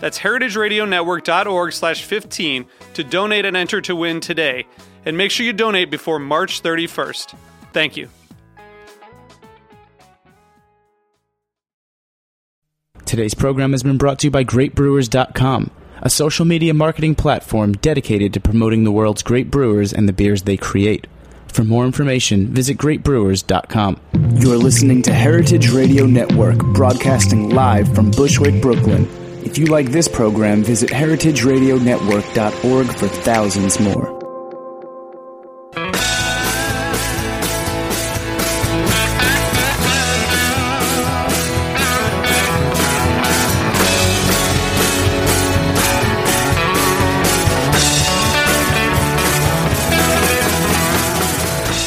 That's heritageradionetwork.org/15 to donate and enter to win today. And make sure you donate before March 31st. Thank you. Today's program has been brought to you by GreatBrewers.com, a social media marketing platform dedicated to promoting the world's great brewers and the beers they create. For more information, visit GreatBrewers.com. You're listening to Heritage Radio Network, broadcasting live from Bushwick, Brooklyn. If you like this program, visit HeritageRadioNetwork.org for thousands more.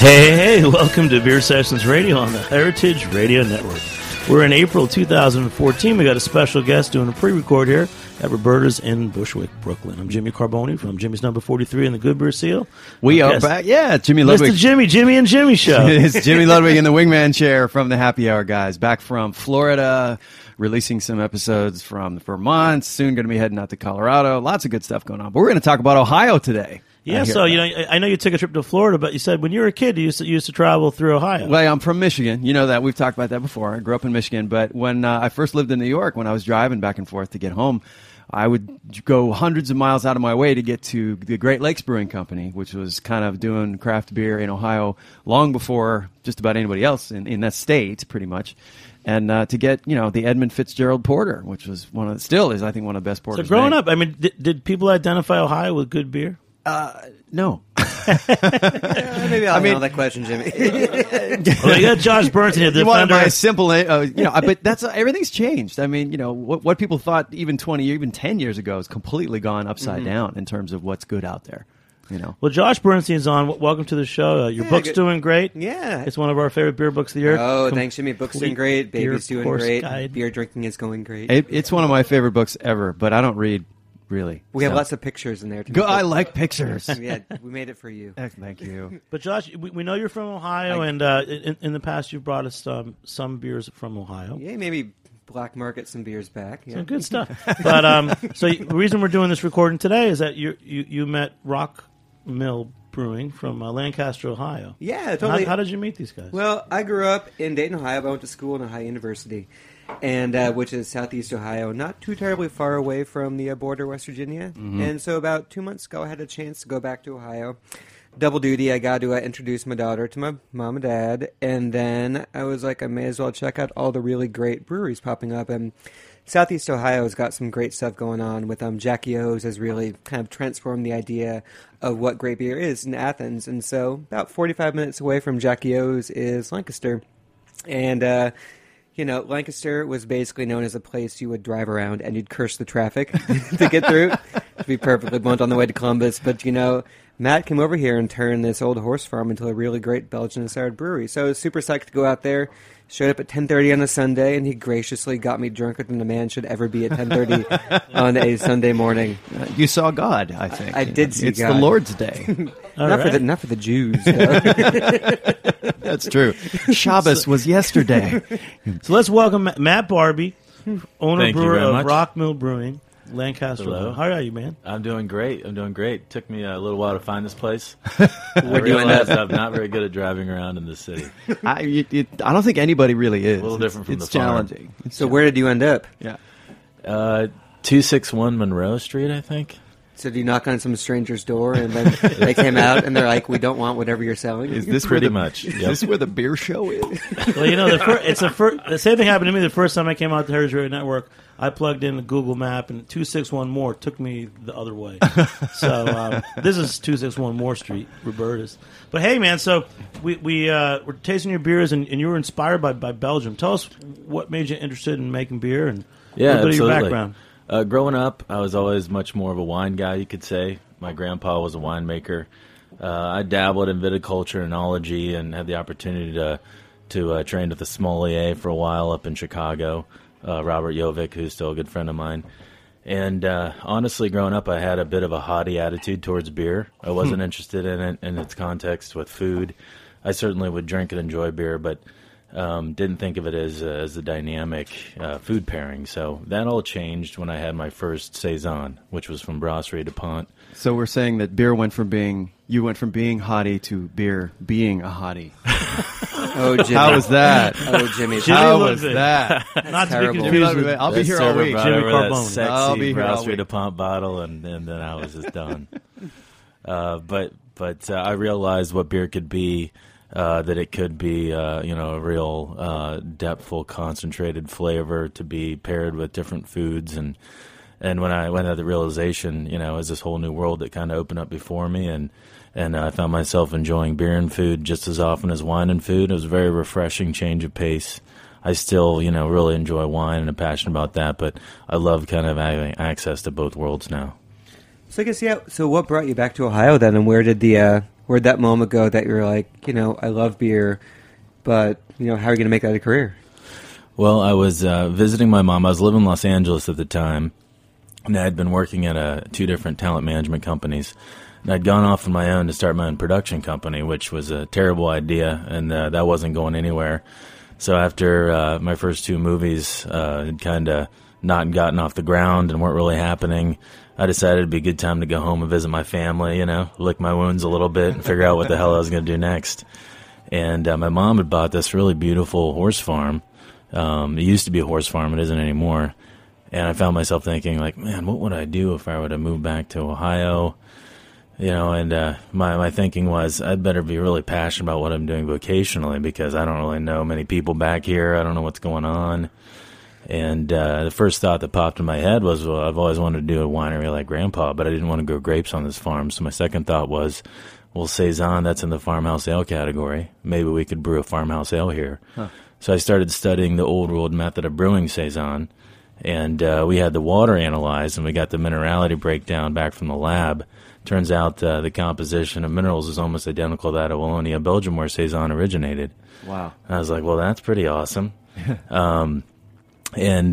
Hey, welcome to Beer Sessions Radio on the Heritage Radio Network. We're in April 2014. We got a special guest doing a pre-record here at Roberta's in Bushwick, Brooklyn. I'm Jimmy Carboni from Jimmy's Number 43 and the Good Beer Seal. We are back. Yeah, Jimmy Ludwig. It's the Jimmy show. It's Jimmy Ludwig in the Wingman Chair from the Happy Hour guys. Back from Florida, releasing some episodes from Vermont. Soon going to be heading out to Colorado. Lots of good stuff going on. But we're going to talk about Ohio today. Yeah, so, you know, I know you took a trip to Florida, but you said when you were a kid, you used to travel through Ohio. Well, I'm from Michigan. You know that. We've talked about that before. I grew up in Michigan. But when I first lived in New York, when I was driving back and forth to get home, I would go hundreds of miles out of my way to get to the Great Lakes Brewing Company, which was kind of doing craft beer in Ohio long before just about anybody else in that state, pretty much. And to get, you know, the Edmund Fitzgerald Porter, which was still is, I think, one of the best porters. So growing up, I mean, did people identify Ohio with good beer? No. Maybe I'll handle that question, Jimmy. Well, you got Josh Bernstein here, the defender. My simple, you know, but that's everything's changed. I mean, you know, what people thought even 20, even 10 years ago is completely gone upside down in terms of what's good out there. You know. Well, Josh Bernstein's on. Welcome to the show. Your book's doing great. Yeah. It's one of our favorite beer books of the year. Oh, thanks, Jimmy. Book's doing great. Baby's doing great. Guide. Beer drinking is going great. It's one of my favorite books ever, but I don't read. Really, we have lots of pictures in there. To I like pictures. Yeah, we made it for you. Thank you. But Josh, we know you're from Ohio, and in the past you've brought us some beers from Ohio. Yeah, maybe black market some beers back. Yeah. Some good stuff. But so the reason we're doing this recording today is that you met Rockmill Brewing from Lancaster, Ohio. Yeah, totally. How did you meet these guys? Well, I grew up in Dayton, Ohio. But I went to school in Ohio University. And which is southeast Ohio, not too terribly far away from the border, West Virginia. Mm-hmm. And so about 2 months ago, I had a chance to go back to Ohio. Double duty, I got to introduce my daughter to my mom and dad. And then I was like, I may as well check out all the really great breweries popping up. And southeast Ohio has got some great stuff going on with Jackie O's has really kind of transformed the idea of what great beer is in Athens. And so about 45 minutes away from Jackie O's is Lancaster. And... you know, Lancaster was basically known as a place you would drive around and you'd curse the traffic to get through. To be perfectly blunt, on the way to Columbus. But, you know, Matt came over here and turned this old horse farm into a really great Belgian-inspired brewery. So I was super psyched to go out there. Showed up at 10:30 on a Sunday, and he graciously got me drunker than a man should ever be at 10:30 on a Sunday morning. You saw God, I think. I did see God. It's the Lord's Day. Not for the Jews, though. That's true. Shabbos was yesterday. So let's welcome Matt Barbee, owner brewer of Rockmill Brewing, Lancaster. Hello. How are you, man? I'm doing great. Took me a little while to find this place. I realized I'm not very good at driving around in this city. I don't think anybody really is. A little different from the farm. It's challenging. So where did you end up? Yeah, 261 Monroe Street, I think. So do you knock on some stranger's door and then they came out and they're like, we don't want whatever you're selling? Is this pretty much? Yep. Is this where the beer show is? Well, you know, the same thing happened to me the first time I came out to Heritage Radio Network. I plugged in the Google map and 261 Moore took me the other way. So this is 261 Moore Street, Roberta's. But hey, man, so we were tasting your beers and you were inspired by Belgium. Tell us what made you interested in making beer and a little bit of your background. Growing up, I was always much more of a wine guy, you could say. My grandpa was a winemaker. I dabbled in viticulture and enology and had the opportunity to train with a sommelier for a while up in Chicago, Robert Jovic, who's still a good friend of mine. And honestly, growing up, I had a bit of a haughty attitude towards beer. I wasn't interested in it in its context with food. I certainly would drink and enjoy beer, but didn't think of it as a dynamic food pairing. So that all changed when I had my first Saison, which was from Brasserie Dupont. So we're saying that beer went from being, you went from being hottie to beer being a hottie. Oh, Jimmy. How was that? Oh, Jimmy. How was that? Not terrible. To be confused. I'll be here all week. Jimmy Carbone. Sexy I'll be here Brasserie Dupont bottle, and then I was just done. But I realized what beer could be. That it could be, a real depthful, concentrated flavor to be paired with different foods. And when I went at the realization, it was this whole new world that kind of opened up before me. And I found myself enjoying beer and food just as often as wine and food. It was a very refreshing change of pace. I still, really enjoy wine and am passionate about that. But I love kind of having access to both worlds now. So I guess, yeah, so what brought you back to Ohio then? And where did the... Where'd that moment go that you were like, I love beer, but, how are you going to make that a career? Well, I was visiting my mom. I was living in Los Angeles at the time, and I had been working at two different talent management companies. And I'd gone off on my own to start my own production company, which was a terrible idea, and that wasn't going anywhere. So after my first two movies had kind of not gotten off the ground and weren't really happening, I decided it'd be a good time to go home and visit my family, lick my wounds a little bit and figure out what the hell I was going to do next. And my mom had bought this really beautiful horse farm. It used to be a horse farm. It isn't anymore. And I found myself thinking, like, man, what would I do if I were to move back to Ohio? My thinking was I'd better be really passionate about what I'm doing vocationally because I don't really know many people back here. I don't know what's going on. And the first thought that popped in my head was, well, I've always wanted to do a winery like Grandpa, but I didn't want to grow grapes on this farm. So my second thought was, well, Saison, that's in the farmhouse ale category. Maybe we could brew a farmhouse ale here. Huh. So I started studying the old world method of brewing Saison, and we had the water analyzed, and we got the minerality breakdown back from the lab. Turns out the composition of minerals is almost identical to that of Wallonia, Belgium, where Saison originated. Wow. And I was like, well, that's pretty awesome. And,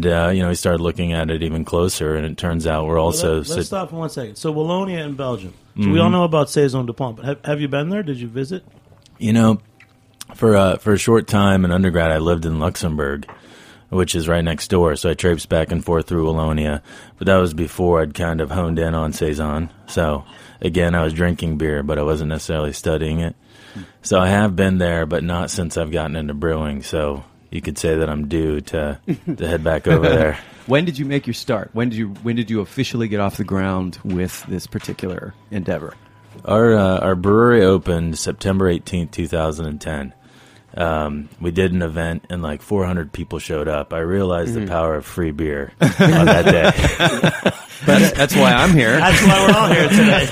we started looking at it even closer, and it turns out we're also... Let's stop for 1 second. So, Wallonia in Belgium. So we all know about Saison Du Pont, but have you been there? Did you visit? For a short time in undergrad, I lived in Luxembourg, which is right next door, so I traipsed back and forth through Wallonia, but that was before I'd kind of honed in on Saison. So, again, I was drinking beer, but I wasn't necessarily studying it. So I have been there, but not since I've gotten into brewing, so... You could say that I'm due to head back over there. When did you make your start? When did you officially get off the ground with this particular endeavor? Our brewery opened September 18th, 2010. We did an event and like 400 people showed up. I realized the power of free beer on that day. But that's why I'm here. That's why we're all here today.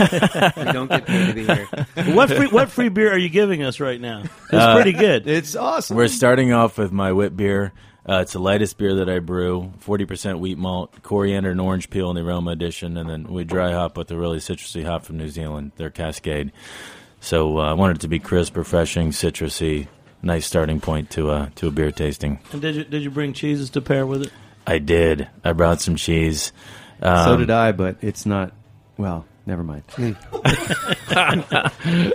We don't get paid to be here. What free beer are you giving us right now? It's pretty good. It's awesome. We're starting off with my wit beer. It's the lightest beer that I brew, 40% wheat malt, coriander and orange peel in the aroma edition, and then we dry hop with a really citrusy hop from New Zealand, their Cascade. So I wanted it to be crisp, refreshing, citrusy. Nice starting point to a beer tasting. And did you bring cheeses to pair with it? I did. I brought some cheese. So did I, but it's not. Well, never mind.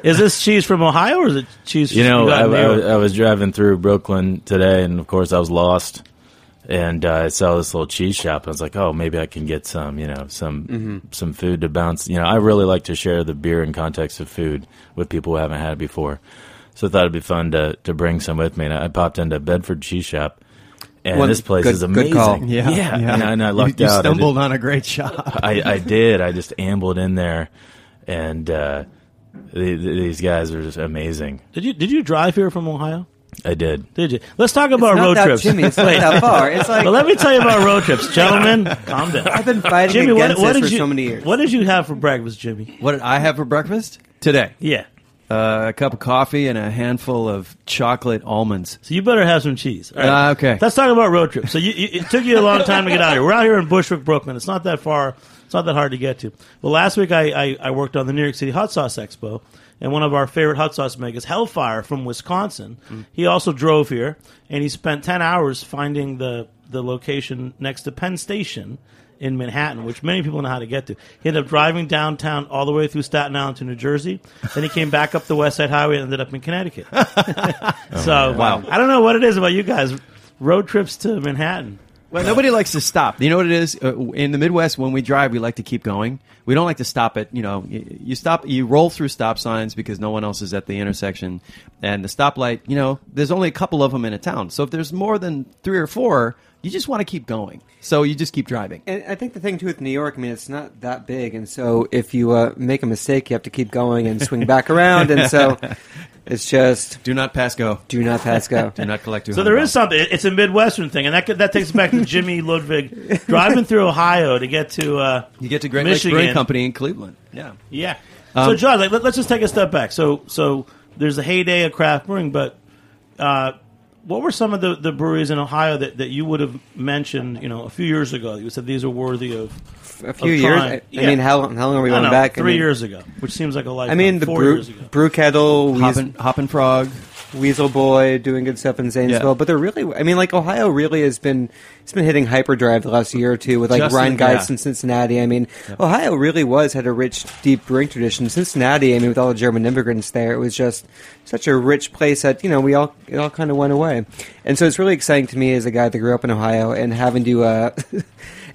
Is this cheese from Ohio or is it cheese? I was driving through Brooklyn today, and of course I was lost. And I saw this little cheese shop. And I was like, oh, maybe I can get some, some food to bounce. I really like to share the beer in context of food with people who haven't had it before. So I thought it'd be fun to bring some with me. And I popped into Bedford Cheese Shop, And this place is amazing. Good call. Yeah. And I lucked out. You stumbled on a great shop. I did. I just ambled in there, and these guys are just amazing. Did you drive here from Ohio? I did. Did you? Let's talk about road trips. Jimmy, it's not that far. It's like, well, let me tell you about road trips, gentlemen. Calm down. I've been fighting Jimmy, against what this for so many years. What did you have for breakfast, Jimmy? What did I have for breakfast today? Yeah. A cup of coffee and a handful of chocolate almonds. So you better have some cheese. All right. Okay. Let's talk about road trips. So it took you a long time to get out here. We're out here in Bushwick, Brooklyn. It's not that far. It's not that hard to get to. Well, last week I worked on the New York City Hot Sauce Expo. And one of our favorite hot sauce makers, Hellfire from Wisconsin, he also drove here, and he spent 10 hours finding the location next to Penn Station in Manhattan, which many people know how to get to. He ended up driving downtown all the way through Staten Island to New Jersey. Then he came back up the West Side Highway and ended up in Connecticut. Wow. I don't know what it is about you guys, road trips to Manhattan. Well, nobody likes to stop. You know what it is? In the Midwest, when we drive, we like to keep going. We don't like to stop at, you roll through stop signs because no one else is at the intersection. And the stoplight, there's only a couple of them in a town. So if there's more than three or four, you just want to keep going. So you just keep driving. And I think the thing, too, with New York, it's not that big. And so if you make a mistake, you have to keep going and swing back around. And so... It's just... Do not pass go. Do not pass go. Do not collect 200. So there is something. It's a Midwestern thing, and that takes back to Jimmy Ludwig driving through Ohio to get to you get to Great Lakes Brewing Company in Cleveland. Yeah. So, John, let's just take a step back. So there's a heyday of craft brewing, but what were some of the breweries in Ohio that you would have mentioned a few years ago? You said these are worthy of... A few years. I mean, how long are we going back? 3 years ago, which seems like a lifetime. 4 years ago. Brew Kettle, Hoppin' Frog, Weasel Boy, doing good stuff in Zanesville. Yeah. But they're really, Ohio really has been, it's been hitting hyperdrive the last year or two with Ryan Geist in Cincinnati. Ohio really had a rich, deep brewing tradition. Cincinnati, with all the German immigrants there, it was just such a rich place that it all kind of went away. And so it's really exciting to me as a guy that grew up in Ohio and having to.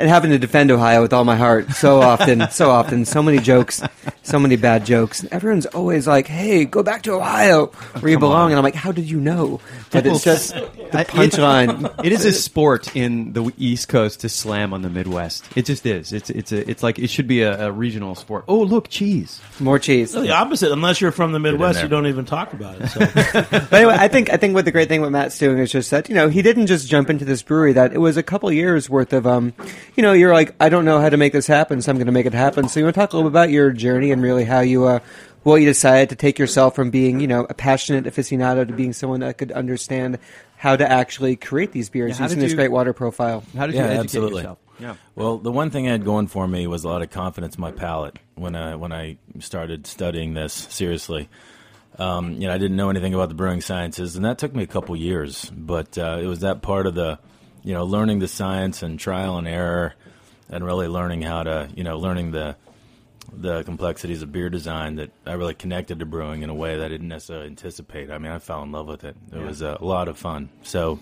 And having to defend Ohio with all my heart so often, so many jokes, so many bad jokes. Everyone's always like, hey, go back to Ohio where you belong. And I'm like, how did you know? But it's just the punchline. It is a sport in the East Coast to slam on the Midwest. It just is. It's like it should be a regional sport. Oh, look, cheese. More cheese. No, the opposite. Unless you're from the Midwest, you don't even talk about it. So. But anyway, I think what the great thing what Matt's doing is just that, he didn't just jump into this brewery. That it was a couple years worth of... you're like, I don't know how to make this happen, so I'm going to make it happen. So you want to talk a little bit about your journey and really how you, you decided to take yourself from being, a passionate aficionado to being someone that could understand how to actually create these beers using this great water profile. How did you educate yourself? Yeah. Well, the one thing I had going for me was a lot of confidence in my palate when I started studying this seriously. I didn't know anything about the brewing sciences, and that took me a couple years, but it was that part of the... learning the science and trial and error and really learning how to, learning the complexities of beer design that I really connected to brewing in a way that I didn't necessarily anticipate. I fell in love with it. It was a lot of fun. So,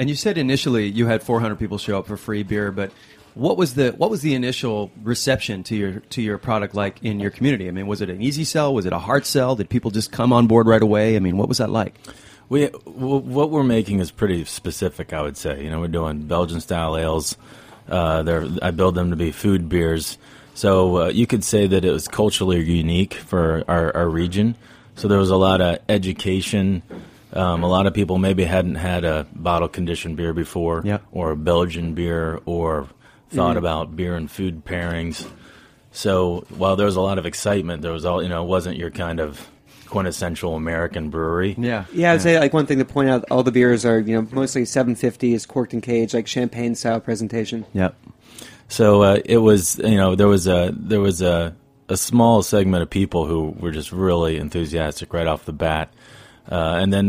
and you said initially you had 400 people show up for free beer, but what was the initial reception to your product like in your community? Was it an easy sell? Was it a hard sell? Did people just come on board right away? What was that like? What we're making is pretty specific, I would say. We're doing Belgian-style ales. I build them to be food beers. So you could say that it was culturally unique for our region. So there was a lot of education. A lot of people maybe hadn't had a bottle-conditioned beer before or a Belgian beer or thought about beer and food pairings. So while there was a lot of excitement, there was it wasn't your kind of... quintessential American brewery. Yeah. I'd say one thing to point out: all the beers are mostly 750 is corked and caged, like champagne style presentation. Yep. So it was there was a small segment of people who were just really enthusiastic right off the bat, and then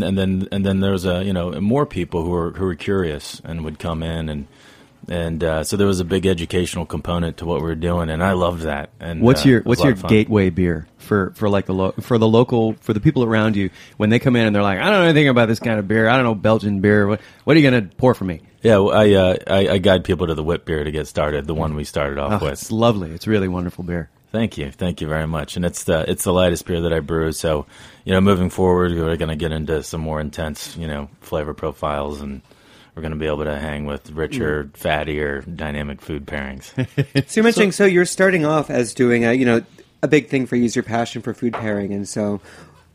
there was more people who were curious and would come in and so there was a big educational component to what we were doing, and I loved that. And what's your gateway beer for the people around you when they come in and they're like, I don't know anything about this kind of beer. I don't know Belgian beer. What are you going to pour for me? Yeah, well, I guide people to the whip beer to get started. The one we started off with. It's lovely. It's really wonderful beer. Thank you very much. And it's the lightest beer that I brew. So moving forward, we're going to get into some more intense flavor profiles and. we're going to be able to hang with richer, fattier, dynamic food pairings. So you're mentioning, so you're starting off as doing a big thing for you is your passion for food pairing, and so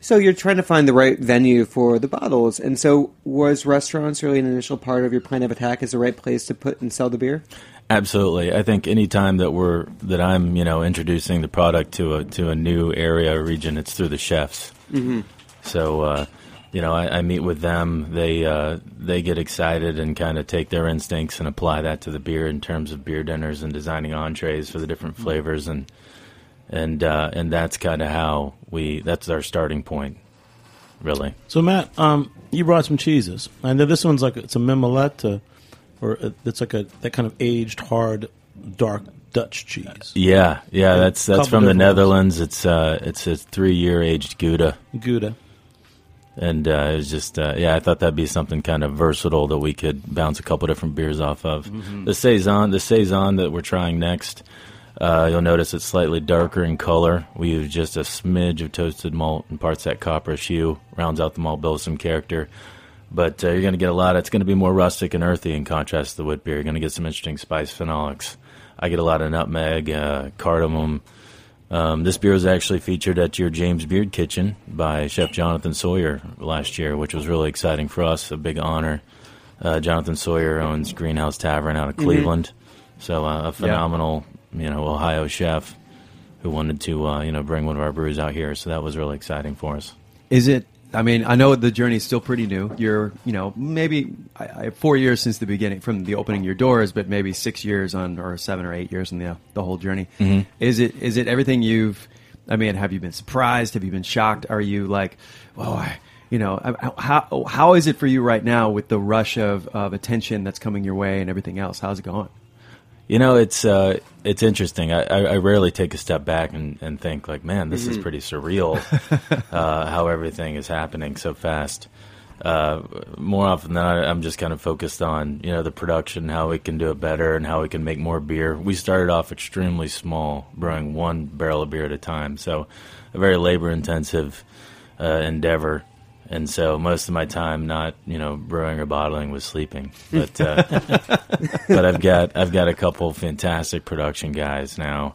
you're trying to find the right venue for the bottles. And so was restaurants really an initial part of your plan of attack as the right place to put and sell the beer? Absolutely. I think any time that I'm introducing the product to a new area or region, it's through the chefs. Mm-hmm. So I meet with them. They get excited and kind of take their instincts and apply that to the beer in terms of beer dinners and designing entrees for the different flavors, and that's kind of how that's our starting point, really. So Matt, you brought some cheeses. I know this one's like it's a Mimoletta. It's like that kind of aged, hard, dark Dutch cheese. Yeah, that's from the Netherlands. It's a 3-year aged Gouda, and it was just I thought that'd be something kind of versatile that we could bounce a couple different beers off of. Mm-hmm. The saison that we're trying next, you'll notice it's slightly darker in color. We use just a smidge of toasted malt and parts that copperish hue, rounds out the malt bill with some character. But you're going to get a lot. It's going to be more rustic and earthy in contrast to the wheat beer. You're going to get some interesting spice phenolics. I get a lot of nutmeg, cardamom. This beer was actually featured at your James Beard Kitchen by Chef Jonathan Sawyer last year, which was really exciting for us, a big honor. Jonathan Sawyer owns Greenhouse Tavern out of Cleveland. Mm-hmm. So a phenomenal Ohio chef who wanted to bring one of our brews out here. So that was really exciting for us. Is it? I mean, I know the journey is still pretty new. You're, maybe 4 years since the beginning, from the opening your doors, but maybe 6 years on, or 7 or 8 years on the whole journey. Mm-hmm. Is it everything have you been surprised? Have you been shocked? Are you like, how is it for you right now with the rush of attention that's coming your way and everything else? How's it going? It's interesting. I rarely take a step back and think like, man, this is pretty surreal, how everything is happening so fast. More often than not, I'm just kind of focused on, the production, how we can do it better and how we can make more beer. We started off extremely small, brewing one barrel of beer at a time. So a very labor intensive, endeavor. And so most of my time, not brewing or bottling, was sleeping. But but I've got a couple fantastic production guys now,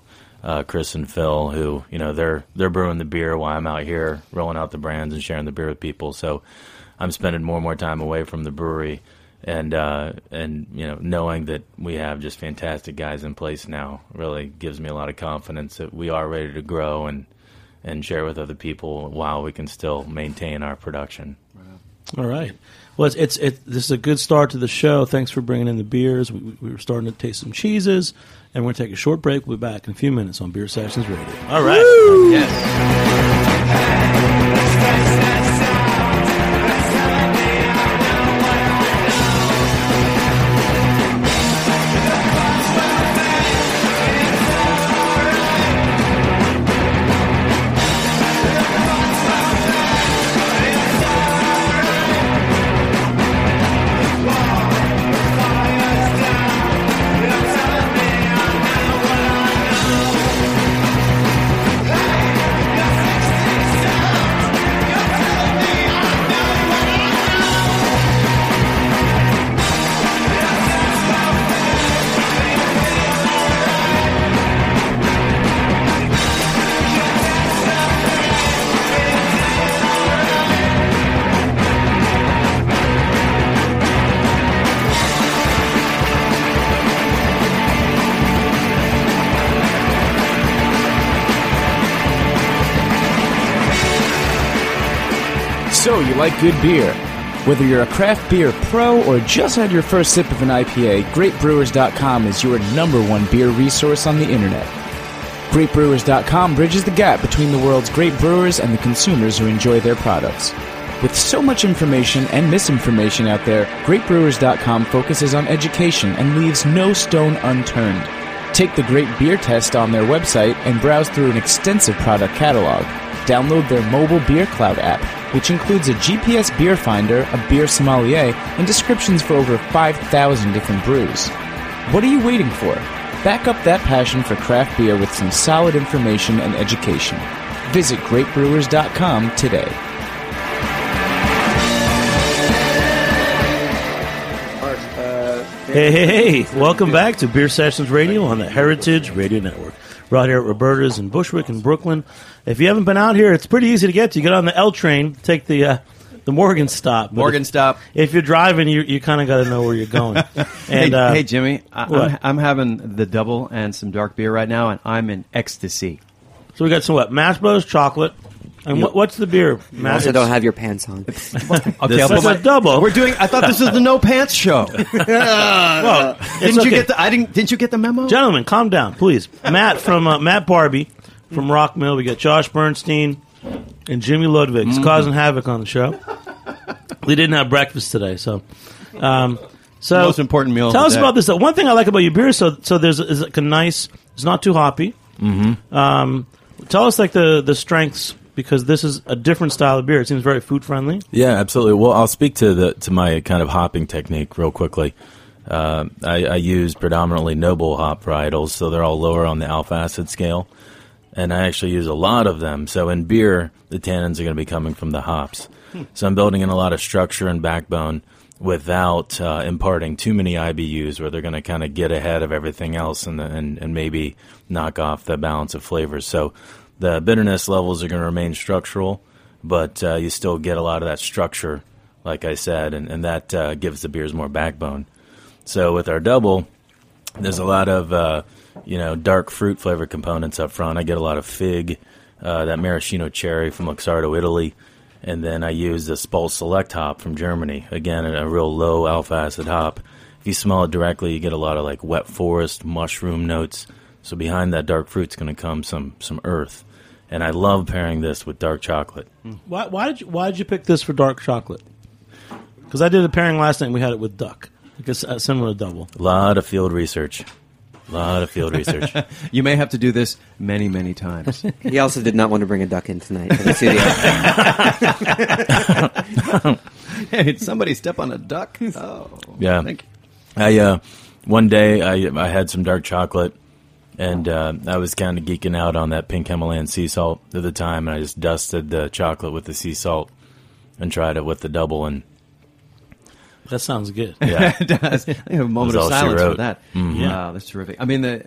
Chris and Phil, who they're brewing the beer while I'm out here rolling out the brands and sharing the beer with people. So I'm spending more and more time away from the brewery, and knowing that we have just fantastic guys in place now really gives me a lot of confidence that we are ready to grow and share with other people while we can still maintain our production. All right. Well, this is a good start to the show. Thanks for bringing in the beers. We were starting to taste some cheeses, and we're going to take a short break. We'll be back in a few minutes on Beer Sessions Radio. All right. Woo! Yes. Like good beer. Whether you're a craft beer pro or just had your first sip of an IPA, GreatBrewers.com is your number one beer resource on the internet. GreatBrewers.com bridges the gap between the world's great brewers and the consumers who enjoy their products. With so much information and misinformation out there, GreatBrewers.com focuses on education and leaves no stone unturned. Take the Great Beer Test on their website and browse through an extensive product catalog. Download their mobile Beer Cloud app, which includes a GPS beer finder, a beer sommelier, and descriptions for over 5,000 different brews. What are you waiting for? Back up that passion for craft beer with some solid information and education. Visit GreatBrewers.com today. Our Hey, welcome back to Beer Sessions Radio on the Heritage Radio Network. Right here at Roberta's in Bushwick in Brooklyn. If you haven't been out here, it's pretty easy to get to. You get on the L train, take the Morgan stop. If you're driving, you kind of got to know where you're going. And, hey, Jimmy, I'm having the double and some dark beer right now, and I'm in ecstasy. So we got some Mash Brothers chocolate. And what's the beer? You also don't have your pants on. Okay, that's a double. We're doing. I thought this was the no pants show. Well, didn't you get the? I didn't. Didn't you get the memo? Gentlemen, calm down, please. Matt Barbee from Rockmill. We got Josh Bernstein and Jimmy Ludwig. It's causing havoc on the show. We didn't have breakfast today, so. So most important meal. Tell us about this. One thing I like about your beer. So there's like a nice. It's not too hoppy. Mm-hmm. Tell us like the strengths. Because this is a different style of beer. It seems very food-friendly. Yeah, absolutely. Well, I'll speak to my kind of hopping technique real quickly. I use predominantly noble hop varietals, so they're all lower on the alpha-acid scale. And I actually use a lot of them. So in beer, the tannins are going to be coming from the hops. So I'm building in a lot of structure and backbone without imparting too many IBUs where they're going to kind of get ahead of everything else and maybe knock off the balance of flavors. So the bitterness levels are going to remain structural, but you still get a lot of that structure, like I said, and that gives the beers more backbone. So with our double, there's a lot of dark fruit flavor components up front. I get a lot of fig, that maraschino cherry from Luxardo, Italy, and then I use the Spalt Select Hop from Germany. Again, a real low alpha-acid hop. If you smell it directly, you get a lot of like wet forest, mushroom notes. So behind that dark fruit's going to come some earth. And I love pairing this with dark chocolate. Why did you pick this for dark chocolate? Because I did a pairing last night, and we had it with duck. It's similar to double. A lot of field research. You may have to do this many, many times. He also did not want to bring a duck in tonight to the studio. Hey, did somebody step on a duck? Oh, yeah. Thank you. One day I had some dark chocolate. And I was kind of geeking out on that pink Himalayan sea salt at the time, and I just dusted the chocolate with the sea salt and tried it with the double. And that sounds good. Yeah, it does. I think a moment of silence for that. Mm-hmm. Wow, that's terrific. I mean,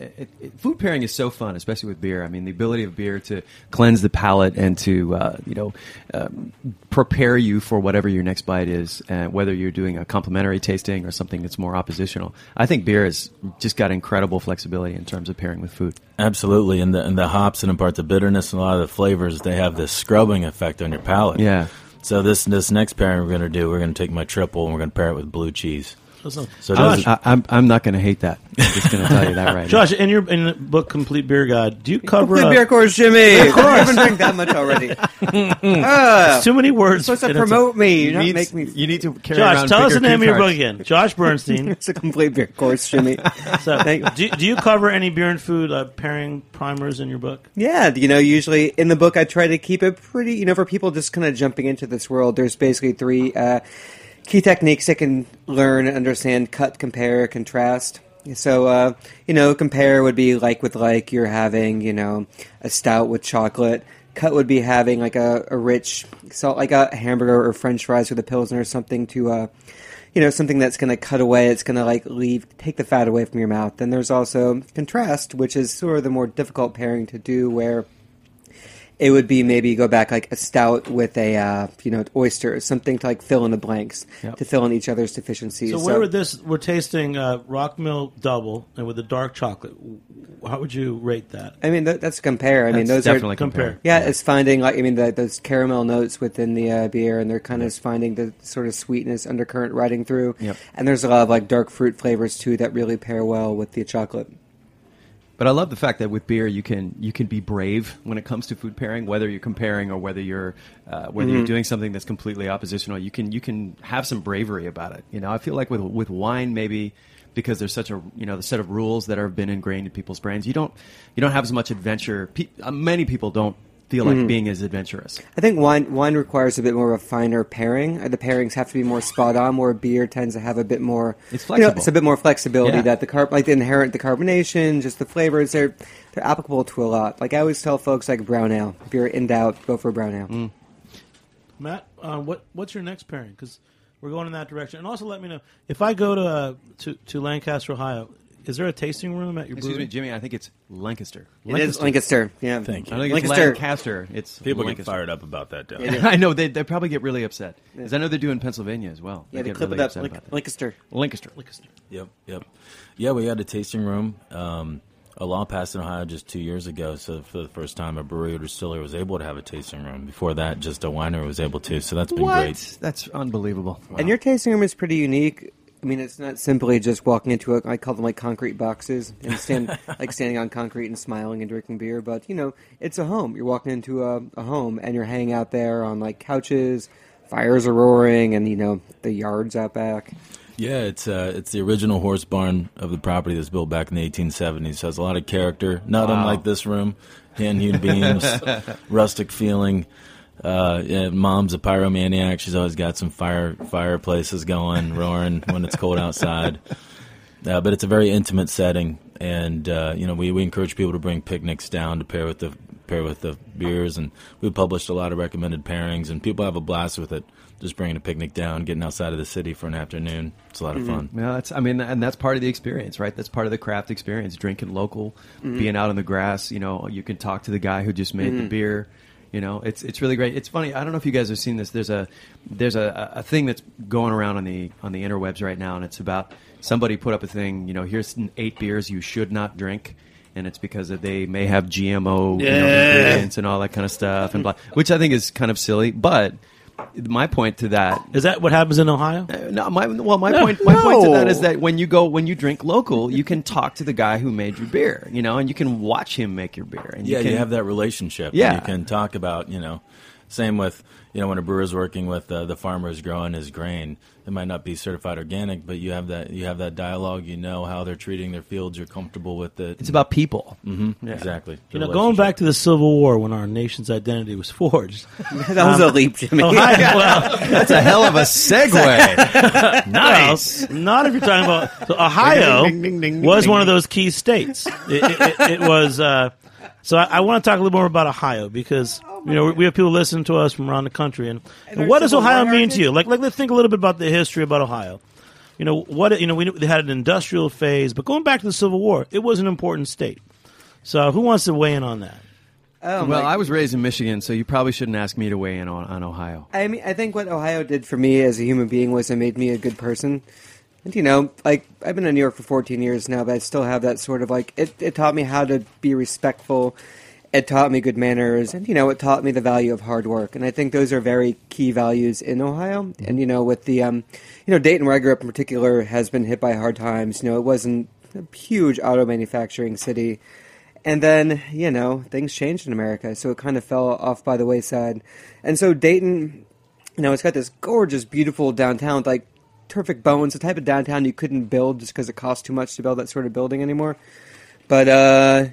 food pairing is so fun, especially with beer. I mean, the ability of beer to cleanse the palate and to prepare you for whatever your next bite is, whether you're doing a complimentary tasting or something that's more oppositional. I think beer has just got incredible flexibility in terms of pairing with food. Absolutely, and the hops that impart the bitterness and a lot of the flavors, they have this scrubbing effect on your palate. Yeah. So this next pairing we're going to take my triple and we're going to pair it with blue cheese. So I'm not going to hate that. I'm just going to tell you that right Josh, now. Josh, in the book Complete Beer Guide, do you cover Complete Beer Course, Jimmy? Of course. I haven't drank that much already. It's too many words. You're supposed to promote me. Make me. You need to carry Josh, around. Josh, tell us the name of your book again. Josh Bernstein. It's a Complete Beer Course, Jimmy. So, do you cover any beer and food pairing primers in your book? Yeah, usually in the book I try to keep it pretty. For people just kind of jumping into this world, there's basically three. Key techniques that can learn, understand, cut, compare, contrast. So, compare would be like with like. You're having, a stout with chocolate. Cut would be having like a rich salt, like a hamburger or French fries with a Pilsner or something to, something that's going to cut away. It's going to take the fat away from your mouth. Then there's also contrast, which is sort of the more difficult pairing to do where it would be maybe go back like a stout with a oyster or something to fill in the blanks, to fill in each other's deficiencies. So we're tasting Rockmill Double and with the dark chocolate. How would you rate that? I mean that's compare. Those definitely are compare. Yeah, it's finding those caramel notes within the beer, and they're kind of finding the sort of sweetness undercurrent riding through. Yep. And there's a lot of dark fruit flavors too that really pair well with the chocolate. But I love the fact that with beer you can be brave when it comes to food pairing, whether you're comparing or whether you're you're doing something that's completely oppositional. You can have some bravery about it. I feel like with wine maybe because there's such a the set of rules that have been ingrained in people's brains, you don't have as much adventure. Many people don't feel like being as adventurous. I think wine requires a bit more of a finer pairing. The pairings have to be more spot on, where beer tends to have a bit more... It's flexible. It's a bit more flexibility that the carbonation, just the flavors, they're applicable to a lot. I always tell folks brown ale. If you're in doubt, go for brown ale. Matt, what's your next pairing? Because We're going in that direction. And also let me know, if I go to Lancaster, Ohio, is there a tasting room at your brewery? Excuse me, Jimmy, I think it's Lancaster. It is Lancaster, yeah. Thank you. I think it's Lancaster. It's people Lancaster. Get fired up about that, down there. I know, they probably get really upset. Because I know they're doing Pennsylvania as well. Yeah, they clip really it up, Lancaster. Yep. Yeah, we had a tasting room. A law passed in Ohio just 2 years ago, so for the first time, a brewery or distillery was able to have a tasting room. Before that, just a winery was able to, so that's been great. That's unbelievable. Wow. And your tasting room is pretty unique. I mean, it's not simply just walking into I call them like concrete boxes, and standing on concrete and smiling and drinking beer, but, you know, it's a home. You're walking into a home, and you're hanging out there on, like, couches, fires are roaring, and, you know, the yard's out back. Yeah, it's the original horse barn of the property that's built back in the 1870s. So has a lot of character, not unlike this room. Hand-hewed beams, rustic feeling. Yeah, Mom's a pyromaniac. She's always got some fireplaces going, roaring when it's cold outside. But it's a very intimate setting, and you know, we encourage people to bring picnics down to pair with the beers, and we published a lot of recommended pairings, and people have a blast with it. Just bringing a picnic down, getting outside of the city for an afternoon. It's a lot of fun. Yeah, that's part of the experience, right? That's part of the craft experience, drinking local, being out on the grass. You know, you can talk to the guy who just made the beer. You know, it's really great. It's funny. I don't know if you guys have seen this. There's a thing that's going around on the interwebs right now, and it's about somebody put up a thing, you know, here's 8 beers you should not drink. And it's because they may have GMO ingredients and all that kind of stuff, and blah, which I think is kind of silly. But my point to that is that what happens in Ohio. Point to that is that when you drink local, you can talk to the guy who made your beer, you know, and you can watch him make your beer. And you have that relationship. Yeah, and you can talk about, you know. Same with, you know, when a brewer's working with the farmer who's growing his grain, it might not be certified organic, but you have that dialogue. You know how they're treating their fields. You're comfortable with it. It's about people. Mm-hmm. Yeah. Exactly. You know, going back to the Civil War when our nation's identity was forged. That was a leap, Jimmy. That's a hell of a segue. Nice. Not if you're talking about Ohio. Was one of those key states. It was. So I want to talk a little more about Ohio because, you know, we have people listening to us from around the country. And what does Ohio mean to you? Like, let's think a little bit about the history about Ohio. You know, they had an industrial phase, but going back to the Civil War, it was an important state. So who wants to weigh in on that? Oh, well, I was raised in Michigan, so you probably shouldn't ask me to weigh in on Ohio. I mean, I think what Ohio did for me as a human being was it made me a good person. And, you know, like, I've been in New York for 14 years now, but I still have that sort of, like, it taught me how to be respectful. It taught me good manners. And, you know, it taught me the value of hard work. And I think those are very key values in Ohio. And, you know, with the, you know, Dayton, where I grew up in particular, has been hit by hard times. You know, it wasn't a huge auto manufacturing city. And then, you know, things changed in America. So it kind of fell off by the wayside. And so Dayton, you know, it's got this gorgeous, beautiful downtown, with, like, perfect bones, the type of downtown you couldn't build just because it cost too much to build that sort of building anymore. But,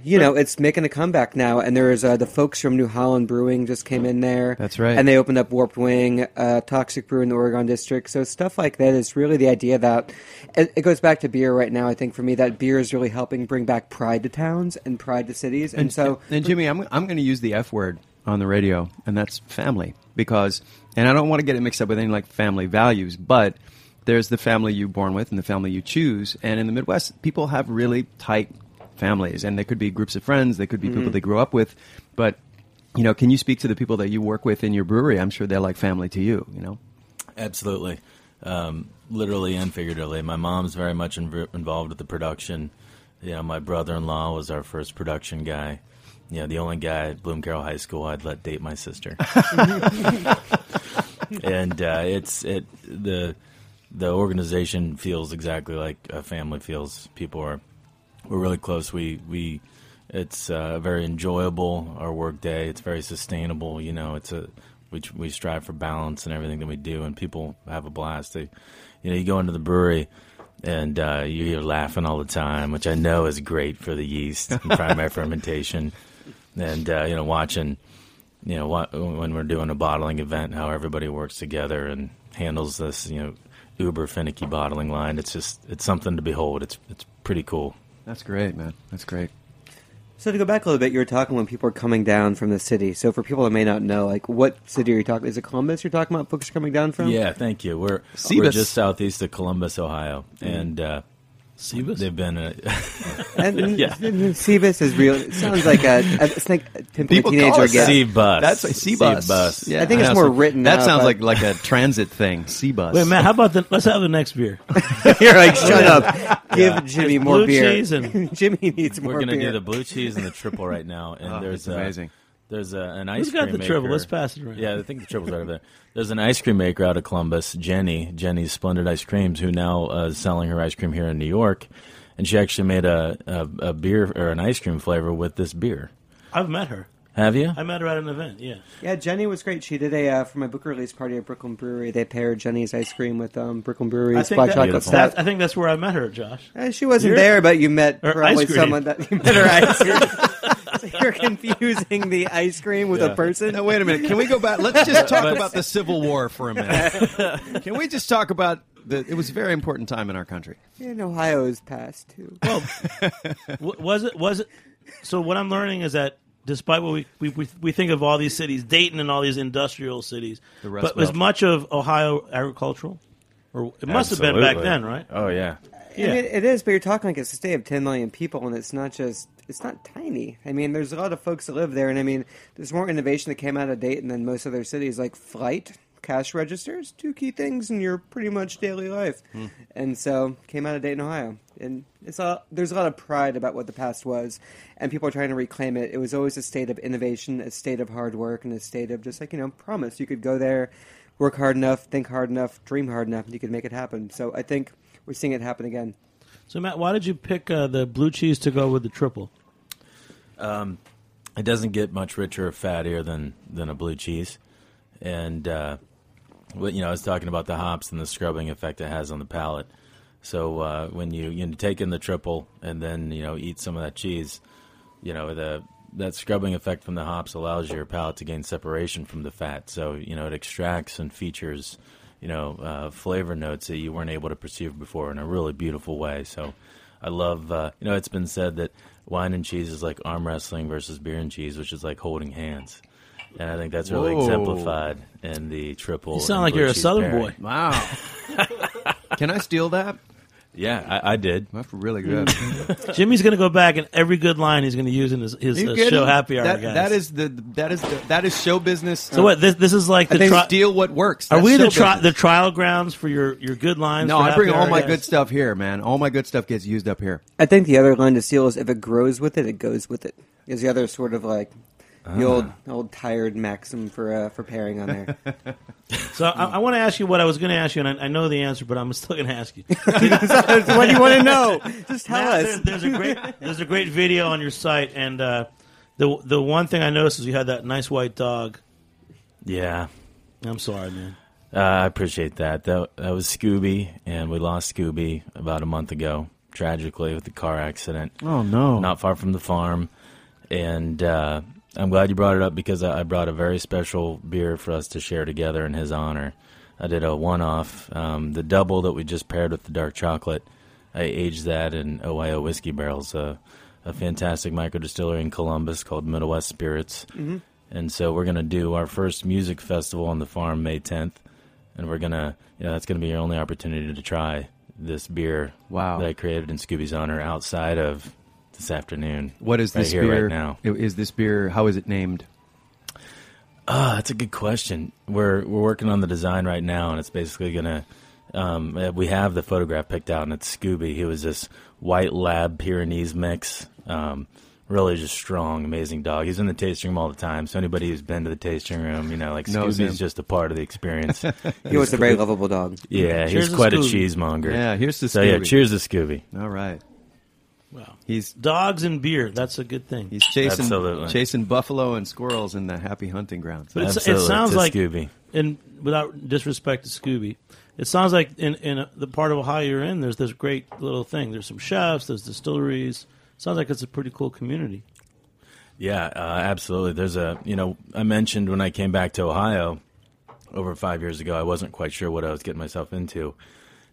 you know, it's making a comeback now, and there's the folks from New Holland Brewing just came in there. That's right. And they opened up Warped Wing, Toxic Brew in the Oregon District. So stuff like that is really the idea that it goes back to beer right now. I think for me that beer is really helping bring back pride to towns and pride to cities. And so... And Jimmy, I'm going to use the F word on the radio, and that's family. Because... And I don't want to get it mixed up with any, like, family values, but... There's the family you're born with and the family you choose. And in the Midwest, people have really tight families. And they could be groups of friends. They could be people they grew up with. But, you know, can you speak to the people that you work with in your brewery? I'm sure they're like family to you, you know? Absolutely. Literally and figuratively. My mom's very much involved with the production. You know, my brother-in-law was our first production guy. You know, the only guy at Bloom Carroll High School I'd let date my sister. And The organization feels exactly like a family feels. We're really close. It's very enjoyable, our work day. It's very sustainable. You know, we strive for balance in everything that we do, and people have a blast. They, you know, you go into the brewery and you're laughing all the time, which I know is great for the yeast and primary fermentation. And you know, watching, you know, when we're doing a bottling event, how everybody works together and handles this, you know, uber finicky bottling line. It's something to behold. It's pretty cool. That's great, man. That's great. So to go back a little bit, you were talking when people are coming down from the city. So for people that may not know, like, what city are you talking? Is it Columbus you're talking about? Folks are coming down from? Yeah, thank you. We're just southeast of Columbus, Ohio, and Cebus. They've been and yeah. Cebus is real. It sounds like it's like pimping a teenager again. Cebus. That's like Cebus. Yeah. I think it's more written. That sounds like a transit thing. Cebus. Wait, Matt. How about let's have the next beer? You're like, shut up. Give Jimmy more blue beer. Cheese and Jimmy needs more beer. We're going to do the blue cheese and the triple right now. And there's amazing. There's an ice cream maker. Who's got the triple? Let's pass it around. Yeah, I think the triple's right over there. There's an ice cream maker out of Columbus, Jenny's Splendid Ice Creams, who now is selling her ice cream here in New York. And she actually made a beer or an ice cream flavor with this beer. I've met her. Have you? I met her at an event, yeah. Yeah, Jenny was great. She did for my book release party at Brooklyn Brewery, they paired Jenny's ice cream with Brooklyn Brewery's black chocolate stout. I think that's where I met her, Josh. She wasn't there, but you met probably someone that you met her ice cream. So you're confusing the ice cream with a person? Now, wait a minute. Can we go back? Let's just talk about the Civil War for a minute. Can we just talk about it was a very important time in our country. And Ohio is past, too. Well, was it? So what I'm learning is that despite what we think of all these cities, Dayton and all these industrial cities, but was much of Ohio agricultural? Or it must have been back then, right? Oh, yeah. I mean, it is, but you're talking like it's a state of 10 million people, and it's not tiny. I mean, there's a lot of folks that live there, and I mean, there's more innovation that came out of Dayton than most other cities, like flight, cash registers, two key things in your pretty much daily life. Mm. And so came out of Dayton, Ohio. And there's a lot of pride about what the past was, and people are trying to reclaim it. It was always a state of innovation, a state of hard work, and a state of just like, promise. You could go there, work hard enough, think hard enough, dream hard enough, and you could make it happen. So I think we're seeing it happen again. So, Matt, why did you pick the blue cheese to go with the triple? It doesn't get much richer or fattier than a blue cheese. And, I was talking about the hops and the scrubbing effect it has on the palate. So when you take in the triple and then, eat some of that cheese, that scrubbing effect from the hops allows your palate to gain separation from the fat. So, it extracts and features, flavor notes that you weren't able to perceive before in a really beautiful way. So I love, it's been said that wine and cheese is like arm wrestling versus beer and cheese, which is like holding hands. And I think that's really exemplified in the triple. You sound like you're a Southern boy. Wow. Can I steal that? Yeah, I did. That's really good. Jimmy's going to go back, and every good line he's going to use in his show happy hour. Guys. That is show business. So what? This is like the steal what works. That's the trial grounds for your good lines? No, I bring all my good stuff here, man. All my good stuff gets used up here. I think the other line to steal is if it grows with it, it goes with it. Is the other sort of like. The old tired maxim for pairing on there. So I want to ask you what I was going to ask you, and I know the answer, but I'm still going to ask you. What do you want to know? Just tell us. There's a great video on your site, and the one thing I noticed is you had that nice white dog. Yeah, I'm sorry, man. I appreciate that. That was Scooby, and we lost Scooby about a month ago, tragically, with the car accident. Oh no! Not far from the farm, and. I'm glad you brought it up because I brought a very special beer for us to share together in his honor. I did a one-off. The double that we just paired with the dark chocolate, I aged that in Ohio whiskey barrels, a fantastic microdistillery in Columbus called Middle West Spirits. Mm-hmm. And so we're going to do our first music festival on the farm May 10th, and we're going to that's going to be your only opportunity to try this beer that I created in Scooby's honor outside of this afternoon. What is this beer right now? Is this beer? How is it named? That's a good question. We're working on the design right now, and it's basically gonna. We have the photograph picked out, and it's Scooby. He was this White Lab Pyrenees mix. Really just strong, amazing dog. He's in the tasting room all the time. So anybody who's been to the tasting room, Scooby's just a part of the experience. He was a very lovable dog. Yeah, he's quite a cheesemonger. Yeah, here's to Scooby. So yeah, cheers to Scooby. All right. Wow, he's dogs and beer. That's a good thing. He's chasing buffalo and squirrels in the happy hunting grounds. But it sounds like Scooby, and without disrespect to Scooby, it sounds like in the part of Ohio you're in, there's this great little thing. There's some chefs, there's distilleries. Sounds like it's a pretty cool community. Yeah, absolutely. There's I mentioned when I came back to Ohio over 5 years ago, I wasn't quite sure what I was getting myself into,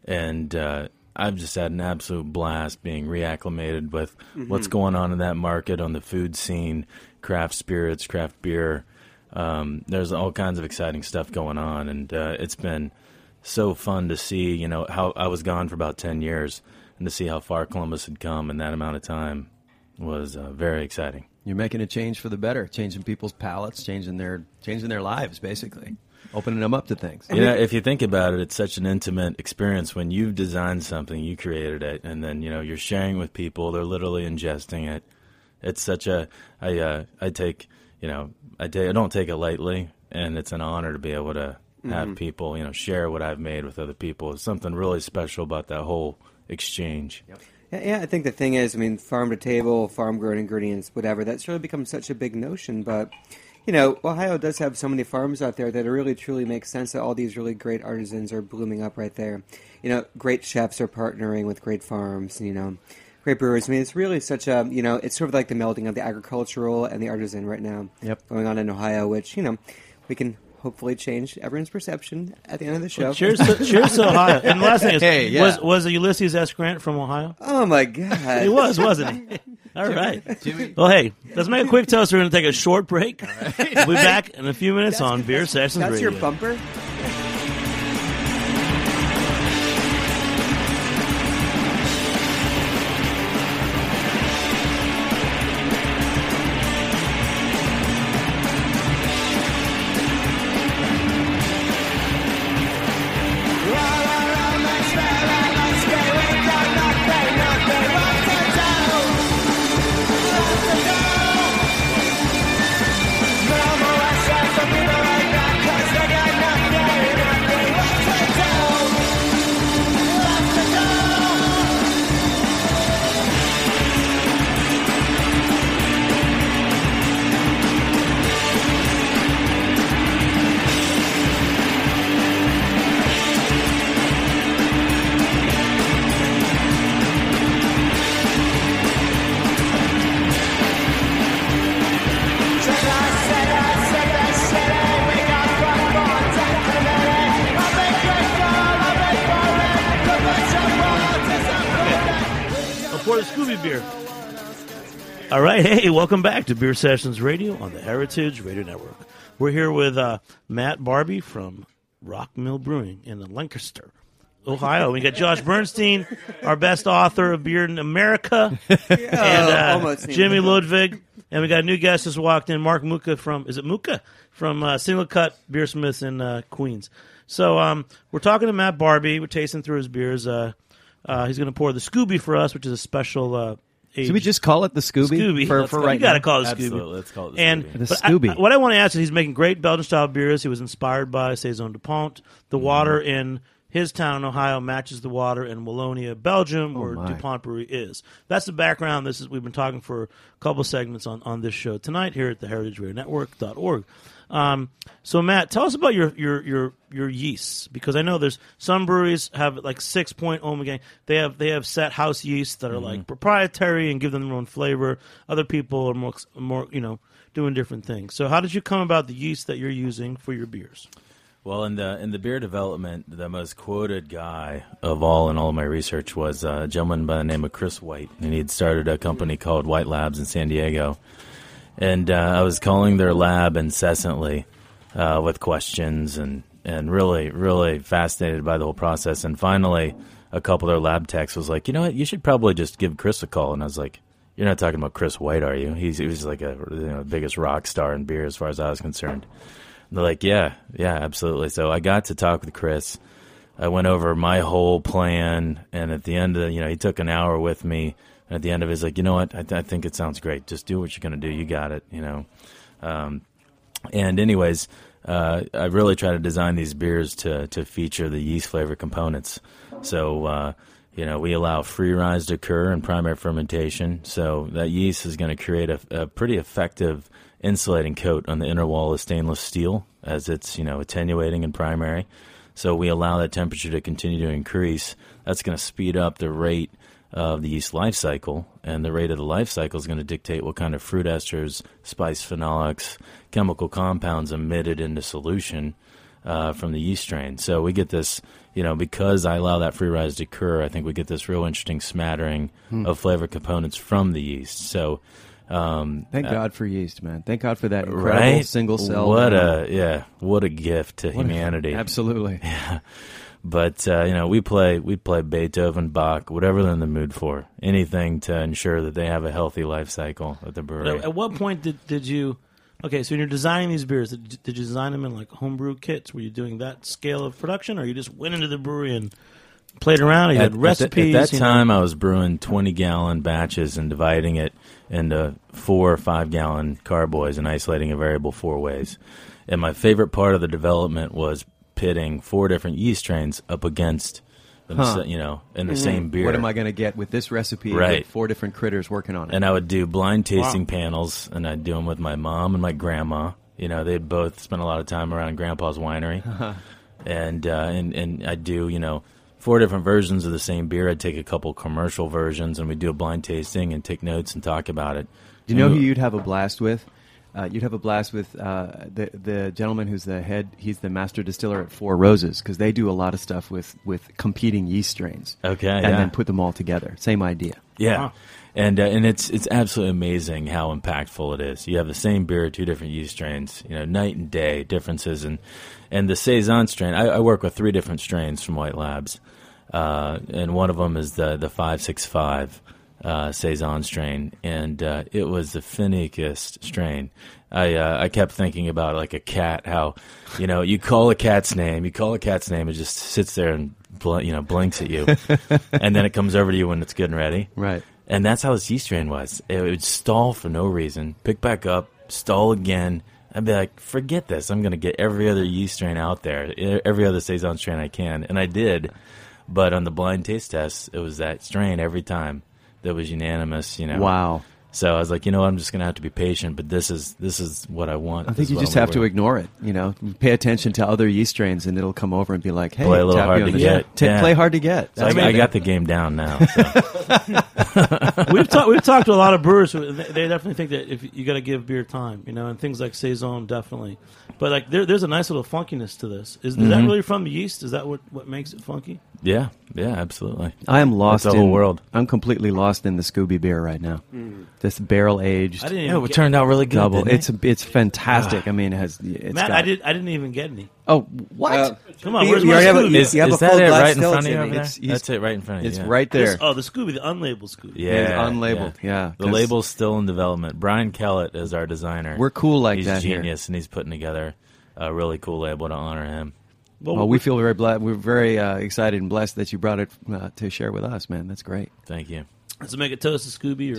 and I've just had an absolute blast being reacclimated with what's going on in that market, on the food scene, craft spirits, craft beer. There's all kinds of exciting stuff going on, and it's been so fun to see, you know, how I was gone for about 10 years, and to see how far Columbus had come in that amount of time was very exciting. You're making a change for the better, changing people's palates, changing their lives, basically. Opening them up to things. Yeah, if you think about it, it's such an intimate experience when you've designed something, you created it, and then, you know, you're sharing with people. They're literally ingesting it. It's such a I don't take it lightly, and it's an honor to be able to have people, you know, share what I've made with other people. It's something really special about that whole exchange. Yep. Yeah, I think the thing is, I mean, farm to table, farm grown ingredients, whatever, that's really become such a big notion, but you know, Ohio does have so many farms out there that it really truly makes sense that all these really great artisans are blooming up right there. You know, great chefs are partnering with great farms, you know, great brewers. I mean, it's really such a, you know, it's sort of like the melding of the agricultural and the artisan right now going on in Ohio, which, you know, we can hopefully change everyone's perception at the end of the show. Well, cheers to Ohio. And the last thing is, was Ulysses S. Grant from Ohio? Oh, my God. He was, wasn't he? All right. Jimmy. Well, hey, let's make a quick toast. We're going to take a short break. All right. We'll be back in a few minutes on Beer Sessions Radio. That's your bumper? All right, hey, welcome back to Beer Sessions Radio on the Heritage Radio Network. We're here with Matt Barbee from Rockmill Brewing in Lancaster, Ohio. We got Josh Bernstein, our best author of beer in America, and Jimmy Ludwig, and we got a new guest just walked in, Mark Muka from Single Cut Beersmiths in Queens. So we're talking to Matt Barbee. We're tasting through his beers. He's going to pour the Scooby for us, which is a special. Should we just call it the Scooby? For right now? You got to call it Scooby. Absolutely. Let's call it the Scooby. What I want to ask is, he's making great Belgian-style beers. He was inspired by Saison Du Pont. The water in his town in Ohio matches the water in Wallonia, Belgium, where DuPont Brewery is. That's the background. We've been talking for a couple segments on this show tonight here at the heritageradionetwork.org. So, Matt, tell us about your yeasts, because I know there's some breweries have like 6.0 omega. They have set house yeasts that are like proprietary and give them their own flavor. Other people are more you know, doing different things. So, how did you come about the yeast that you're using for your beers? Well, in the beer development, the most quoted guy of all in all of my research was a gentleman by the name of Chris White, and he'd started a company called White Labs in San Diego. And I was calling their lab incessantly with questions and really, really fascinated by the whole process. And finally, a couple of their lab techs was like, you know what, you should probably just give Chris a call. And I was like, you're not talking about Chris White, are you? He was like the biggest rock star in beer as far as I was concerned. And they're like, yeah, absolutely. So I got to talk with Chris. I went over my whole plan. And at the end of he took an hour with me. At the end of it, he's like, you know what? I think it sounds great. Just do what you're going to do. You got it, you know. And anyways, I really try to design these beers to feature the yeast flavor components. So, we allow free rise to occur and primary fermentation. So that yeast is going to create a pretty effective insulating coat on the inner wall of stainless steel as it's, attenuating and primary. So we allow that temperature to continue to increase. That's going to speed up the rate of the yeast life cycle, and the rate of the life cycle is going to dictate what kind of fruit esters, spice phenolics, chemical compounds emitted into solution from the yeast strain. So we get this, you know, because I allow that free rise to occur, I think we get this real interesting smattering of flavor components from the yeast. So thank God for yeast, man. Thank God for that incredible single cell. What a gift to humanity. Absolutely. Yeah. But, you know, we play Beethoven, Bach, whatever they're in the mood for, anything to ensure that they have a healthy life cycle at the brewery. At what point did you... Okay, so when you're designing these beers, did you design them in, like, homebrew kits? Were you doing that scale of production, or you just went into the brewery and played around? You had recipes? At that time, I was brewing 20-gallon batches and dividing it into 4 or 5-gallon carboys and isolating a variable 4 ways. And my favorite part of the development was pitting 4 different yeast strains up against them, you know, in the same beer. What am I going to get with this recipe? Right. With 4 different critters working on it. And I would do blind tasting panels, and I'd do them with my mom and my grandma. You know, they'd both spend a lot of time around Grandpa's winery, and I'd do, you know, 4 different versions of the same beer. I'd take a couple commercial versions, and we'd do a blind tasting and take notes and talk about it. Do you know who you'd have a blast with? You'd have a blast with the gentleman who's the head. He's the master distiller at Four Roses, because they do a lot of stuff with competing yeast strains. Okay, and then put them all together. Same idea. Yeah, wow. And it's absolutely amazing how impactful it is. You have the same beer, 2 different yeast strains. You know, night and day differences, and the Saison strain. I work with 3 different strains from White Labs, and one of them is the 565. Saison strain, and it was the finickiest strain. I kept thinking about, like, a cat, how, you know, you call a cat's name, it just sits there and blinks at you, and then it comes over to you when it's good and ready. Right. And that's how this yeast strain was. It would stall for no reason, pick back up, stall again. I'd be like, forget this. I'm going to get every other yeast strain out there, every other Saison strain I can, and I did. But on the blind taste test, it was that strain every time. That was unanimous, you know. Wow. So I was like, you know what, I'm just going to have to be patient, but this is what I want. I think you just have to ignore it, you know. Pay attention to other yeast strains, and it'll come over and be like, hey, play a little hard to get. Play hard to get. So I got the game down now. So. We've talked to a lot of brewers. They definitely think that if you got to give beer time, you know, and things like Saison, definitely. But, like, there's a nice little funkiness to this. Is that really from the yeast? Is that what makes it funky? Yeah. Yeah, absolutely. I am lost in the whole world. I'm completely lost in the Scooby beer right now. Mm. This barrel-aged. It turned out really good. It's fantastic. I mean, it has. It's Matt, I didn't even get any. Oh, what? Come on, where's my Scooby? Is that it right in front of you? That's it right in front of you. It's right there. The Scooby, the unlabeled Scooby. Yeah, unlabeled. Yeah. The label's still in development. Brian Kellett is our designer. We're cool like that here. He's genius, and he's putting together a really cool label to honor him. Well, we feel very blessed. We're very excited and blessed that you brought it to share with us, man. That's great. Thank you. Let's make a toast to Scooby.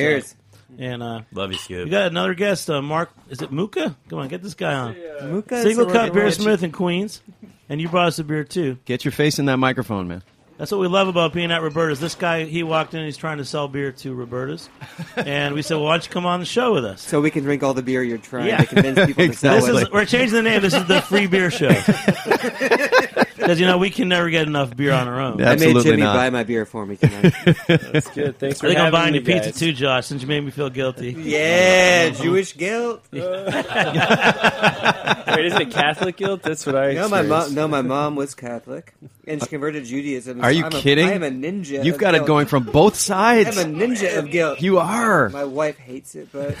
Cheers. And love you, Scooby. We got another guest, Mark. Is it Muka? Come on, get this guy on. Muka, Single Cut Beersmith in Queens. And you brought us a beer, too. Get your face in that microphone, man. That's what we love about being at Roberta's. This guy, he walked in, he's trying to sell beer to Roberta's. And we said, well, why don't you come on the show with us? So we can drink all the beer you're trying to convince people to sell it. We're changing the name. This is the Free Beer Show. Because, you know, we can never get enough beer on our own. Absolutely. I made Jimmy buy my beer for me tonight. That's good. Thanks for having me, I'm buying you pizza, too, Josh, since you made me feel guilty. Yeah, Jewish guilt. Wait, isn't it Catholic guilt? That's what I experienced. My mom was Catholic, and she converted to Judaism. Are you kidding? I am a ninja. You've got it going from both sides. I'm a ninja of guilt. You are. My wife hates it, but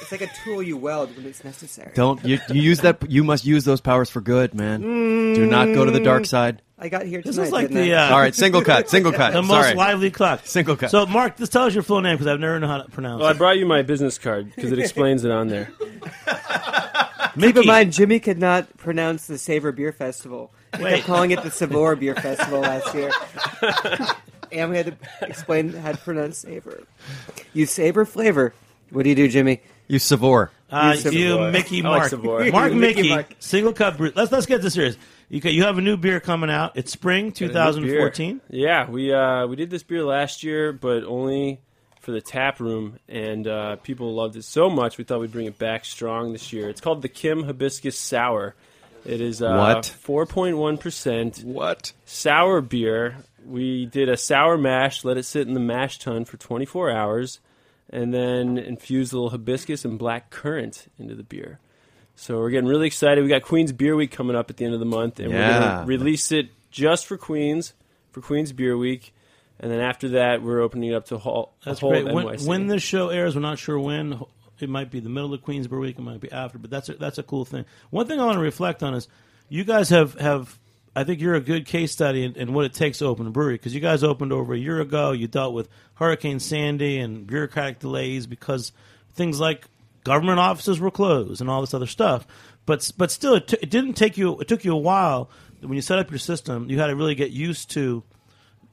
it's like a tool you wield when it's necessary. Don't you use that? You must use those powers for good, man. Do not go to the dark side. I got here tonight. This is like the all right, single cut. The most lively clock. Single cut. So, Mark, just tell us your full name because I've never known how to pronounce it. Well, I brought you my business card because it explains it on there. Keep in mind, Jimmy could not pronounce the Savor Beer Festival. He kept calling it the Savor Beer Festival last year. And we had to explain how to pronounce Savor. You savor flavor. What do you do, Jimmy? You Savor. You Mickey Mark. Like Savor. Mark Mickey, Single Cup Brew. Let's get this serious. You have a new beer coming out. It's spring 2014. Yeah, we did this beer last year, but only for the tap room, and people loved it so much we thought we'd bring it back strong this year. It's called the Kim Hibiscus Sour. It is 4.1%. What? Sour beer. We did a sour mash, let it sit in the mash tun for 24 hours, and then infused a little hibiscus and black currant into the beer. So we're getting really excited. We got Queens Beer Week coming up at the end of the month, and we're going to release it just for Queens Beer Week. And then after that, we're opening it up to whole NYC. That's great. When this show airs, we're not sure when. It might be the middle of Queens Beer Week. It might be after. But that's a cool thing. One thing I want to reflect on is you guys have I think you're a good case study in what it takes to open a brewery, because you guys opened over a year ago. You dealt with Hurricane Sandy and bureaucratic delays because things like government offices were closed and all this other stuff. But still, it took you a while. When you set up your system, you had to really get used to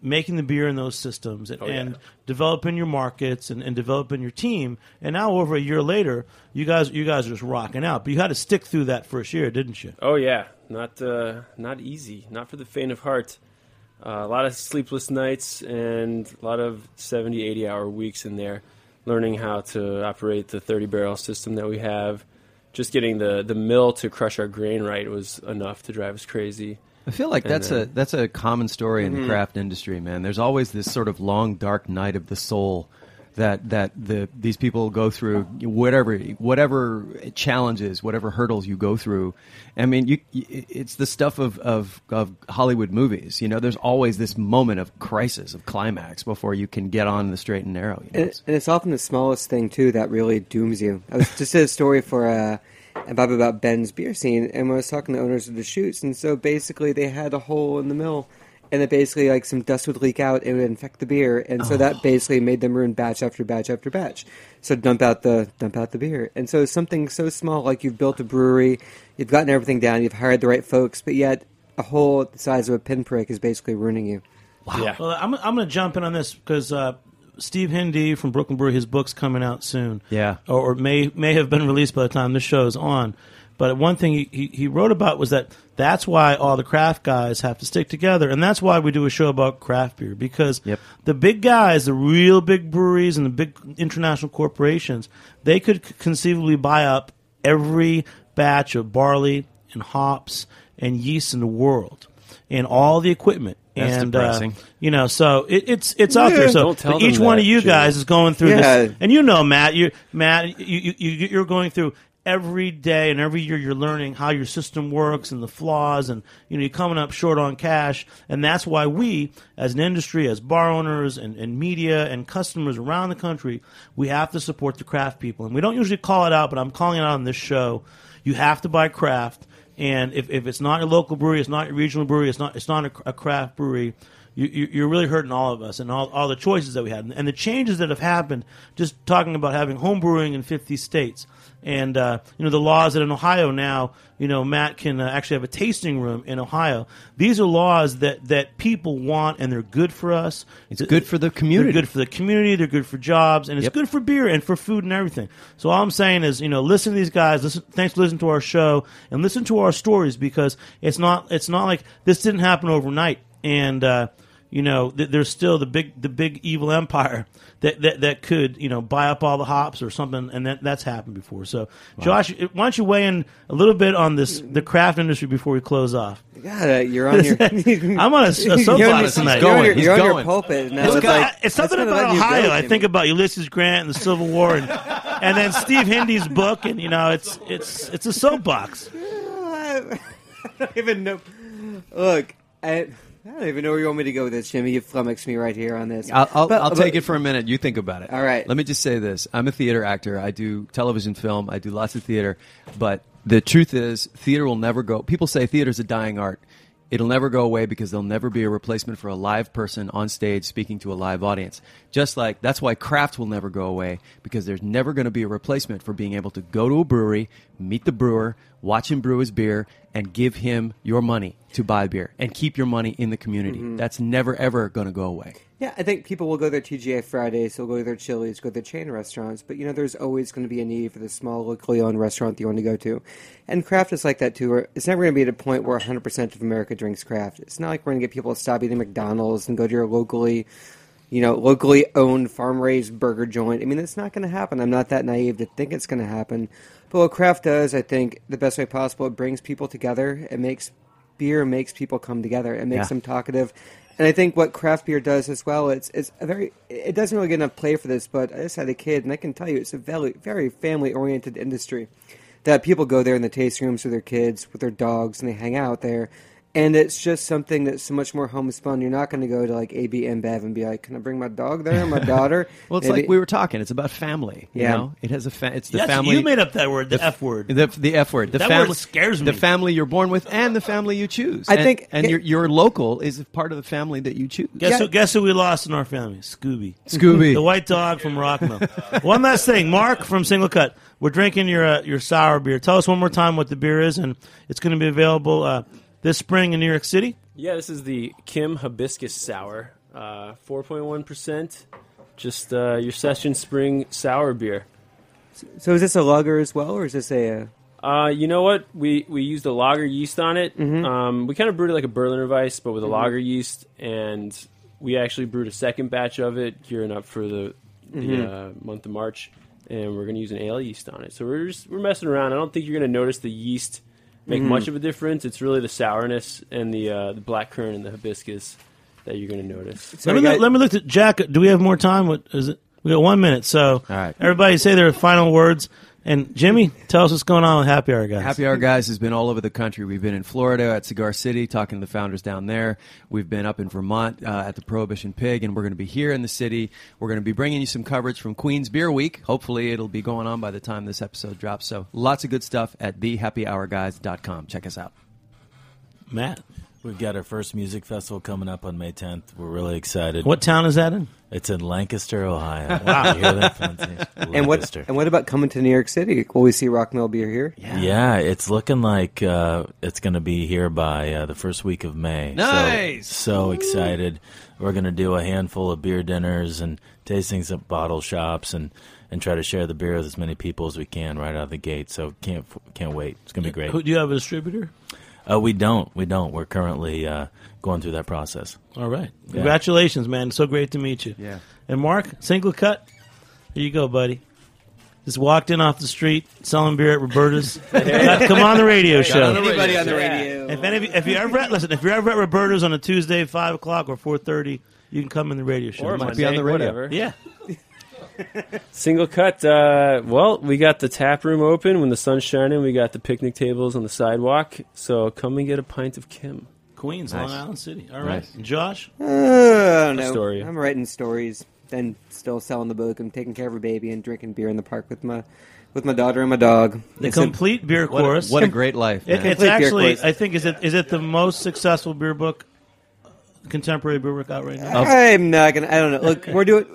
making the beer in those systems and developing your markets and developing your team. And now over a year later, you guys are just rocking out. But you had to stick through that first year, didn't you? Oh, yeah. Not easy. Not for the faint of heart. A lot of sleepless nights and a lot of 70, 80-hour weeks in there, learning how to operate the 30-barrel system that we have. Just getting the mill to crush our grain right was enough to drive us crazy. I feel like that's a common story in the craft industry, man. There's always this sort of long, dark night of the soul that these people go through, whatever challenges, whatever hurdles you go through. I mean, it's the stuff of Hollywood movies. You know, there's always this moment of crisis, of climax, before you can get on the straight and narrow. You know? And it's often the smallest thing, too, that really dooms you. I was just did a story for Bob about Ben's beer scene, and when I was talking to owners of the chutes, and so basically they had a hole in the mill, and it basically, like, some dust would leak out and it would infect the beer, and so that basically made them ruin batch after batch after batch. So dump out the beer. And so something so small, like you've built a brewery, you've gotten everything down, you've hired the right folks, but yet a hole the size of a pinprick is basically ruining you. Wow. Yeah. Well, I'm going to jump in on this because Steve Hindy from Brooklyn Brewery, his book's coming out soon. Yeah. Or may have been released by the time this show is on. But one thing he wrote about was that's why all the craft guys have to stick together. And that's why we do a show about craft beer. Because the big guys, the real big breweries and the big international corporations, they could conceivably buy up every batch of barley and hops and yeast in the world and all the equipment. That's depressing. You know, so it's out there. So each one of you guys is going through this, and you know, Matt, you're going through every day and every year. You're learning how your system works and the flaws, and you know, you're coming up short on cash, and that's why we, as an industry, as bar owners and media and customers around the country, we have to support the craft people, and we don't usually call it out, but I'm calling it out on this show. You have to buy craft. And if it's not a local brewery, it's not a regional brewery, it's not a craft brewery, you're really hurting all of us and all the choices that we had. And the changes that have happened, just talking about having home brewing in 50 states. And, you know, the laws that in Ohio now, you know, Matt can actually have a tasting room in Ohio. These are laws that people want, and they're good for us. It's good for the community. They're good for the community. They're good for jobs. And it's good for beer and for food and everything. So all I'm saying is, you know, listen to these guys. Thanks for listening to our show and listen to our stories, because it's not like this didn't happen overnight. And, you know, there's still the big evil empire that could, you know, buy up all the hops or something, and that's happened before. So, wow. Josh, why don't you weigh in a little bit on the craft industry before we close off? God, you're on your... I'm on a soapbox tonight. You're on your pulpit. Now it's something about Ohio. I think about Ulysses Grant and the Civil War, and, and then Steve Hindy's book, and, you know, it's a soapbox. I don't even know. Look, I don't even know where you want me to go with this, Jimmy. You flummoxed me right here on this. I'll take it for a minute. You think about it. All right. Let me just say this. I'm a theater actor. I do television, film. I do lots of theater. But the truth is, theater will never go. People say theater's a dying art. It'll never go away because there'll never be a replacement for a live person on stage speaking to a live audience. Just like that's why craft will never go away, because there's never going to be a replacement for being able to go to a brewery, meet the brewer, watch him brew his beer, and give him your money to buy beer and keep your money in the community. Mm-hmm. That's never, ever going to go away. Yeah, I think people will go to their TGI Fridays, they'll go to their Chili's, go to their chain restaurants, but, you know, there's always going to be a need for the small, locally owned restaurant that you want to go to. And craft is like that, too. It's never going to be at a point where 100% of America drinks craft. It's not like we're going to get people to stop eating McDonald's and go to your locally owned, farm-raised burger joint. I mean, that's not going to happen. I'm not that naive to think it's going to happen. But what craft does, I think, the best way possible, it brings people together. It makes beer, makes people come together. It makes them talkative. And I think what craft beer does as well, it doesn't really get enough play for this, but I just had a kid, and I can tell you it's a very, very family-oriented industry. that people go there in the tasting rooms with their kids, with their dogs, and they hang out there. And it's just something that's so much more homespun. You're not going to go to like AB InBev and be like, "Can I bring my dog there? My daughter?" Well, it's maybe, like we were talking. It's about family. Yeah, you know? It has a. It's the family. You made up that word, the F word. The F word. The that word scares me. The family you're born with and the family you choose. Your local is part of the family that you choose. Guess who we lost in our family? Scooby, the white dog from Rockmill. One last thing, Mark from Single Cut. We're drinking your sour beer. Tell us one more time what the beer is, and it's going to be available. This spring in New York City? Yeah, this is the Kim Hibiscus Sour, 4.1%, just your session spring sour beer. So is this a lager as well, or is this a... you know what? We used a lager yeast on it. Mm-hmm. We kind of brewed it like a Berliner Weiss, but with a lager yeast, and we actually brewed a second batch of it, gearing up for the month of March, and we're going to use an ale yeast on it. So we're messing around. I don't think you're going to notice the yeast... make much of a difference. It's really the sourness and the black currant and the hibiscus that you're going to notice. So let me look at Jack. Do we have more time? What is it? We got 1 minute. So all right. Everybody say their final words. And Jimmy, tell us what's going on with Happy Hour Guys. Happy Hour Guys has been all over the country. We've been in Florida at Cigar City talking to the founders down there. We've been up in Vermont at the Prohibition Pig, and we're going to be here in the city. We're going to be bringing you some coverage from Queens Beer Week. Hopefully it'll be going on by the time this episode drops. So lots of good stuff at thehappyhourguys.com. Check us out. Matt, we've got our first music festival coming up on May 10th. We're really excited. What town is that in? It's in Lancaster, Ohio. Wow. You hear that, Lancaster. And what about coming to New York City? Will we see Rockmill beer here? Yeah, it's looking like it's going to be here by the first week of May. Nice! So excited. We're going to do a handful of beer dinners and tastings at bottle shops and try to share the beer with as many people as we can right out of the gate. So can't wait. It's going to be great. Do you have a distributor? We don't. We're currently going through that process. All right. Yeah. Congratulations, man. So great to meet you. Yeah. And Mark, Single Cut, here you go, buddy. Just walked in off the street, selling beer at Roberta's. Come on the radio show. Anybody on the radio. Yeah. If you're ever at Roberta's on a Tuesday, 5 o'clock or 4:30, you can come in the radio show. Or it might be on the radio. Whatever. Yeah. Single Cut, we got the tap room open when the sun's shining. We got the picnic tables on the sidewalk. So come and get a pint of Kim. Queens, nice. Long Island City. All right. Nice. And Josh? No. Story. I'm writing stories and still selling the book. I'm taking care of a baby and drinking beer in the park with my daughter and my dog. The complete beer course. What a great life. It's actually, I think, is it the most successful beer book? Contemporary beer work out right now. I'm not gonna. I don't know. Look,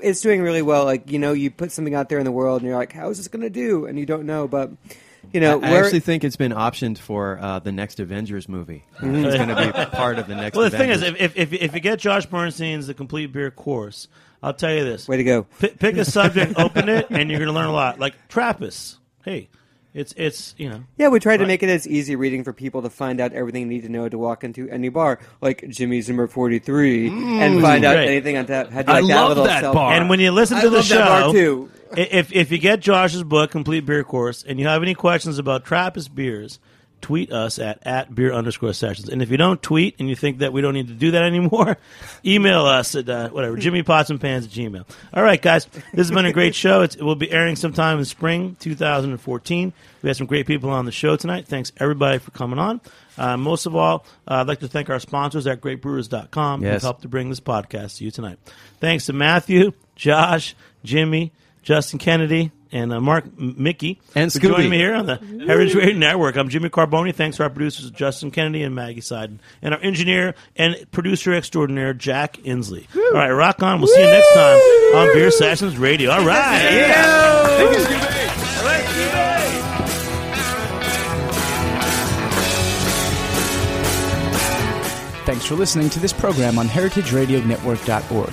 it's doing really well. Like, you know, you put something out there in the world, and you're like, "How is this gonna do?" And you don't know, but you know. I actually think it's been optioned for the next Avengers movie. It's gonna be part of the next. Well, the Avengers. Thing is, if you get Josh Bernstein's The Complete Beer Course, I'll tell you this. Way to go! Pick a subject, open it, and you're gonna learn a lot. Like Trappist. Hey. It's you know. Yeah, we tried to make it as easy reading for people to find out everything you need to know to walk into any bar, like Jimmy's number 43, and find out anything on tap. Had you like I that love little that self- bar. And when you listen to the show, that bar too. if you get Josh's book, Complete Beer Course, and you have any questions about Trappist beers, tweet us at beer_sessions. And if you don't tweet and you think that we don't need to do that anymore, email us at jimmypotsandpans@gmail.com. All right, guys, this has been a great show. It will be airing sometime in spring 2014. We had some great people on the show tonight. Thanks, everybody, for coming on. Most of all, I'd like to thank our sponsors at GreatBrewers.com who helped to bring this podcast to you tonight. Thanks to Matthew, Josh, Jimmy, Justin Kennedy, and Mark Mickey and for joining me here on the Heritage Radio Network. I'm Jimmy Carboni. Thanks to our producers, Justin Kennedy and Maggie Seiden, and our engineer and producer extraordinaire, Jack Inslee. Woo. All right, rock on. We'll see you next time on Beer Sessions Radio. All right. Yeah. Thank you, Jimmy. All right, Jimmy. Thanks for listening to this program on heritageradionetwork.org.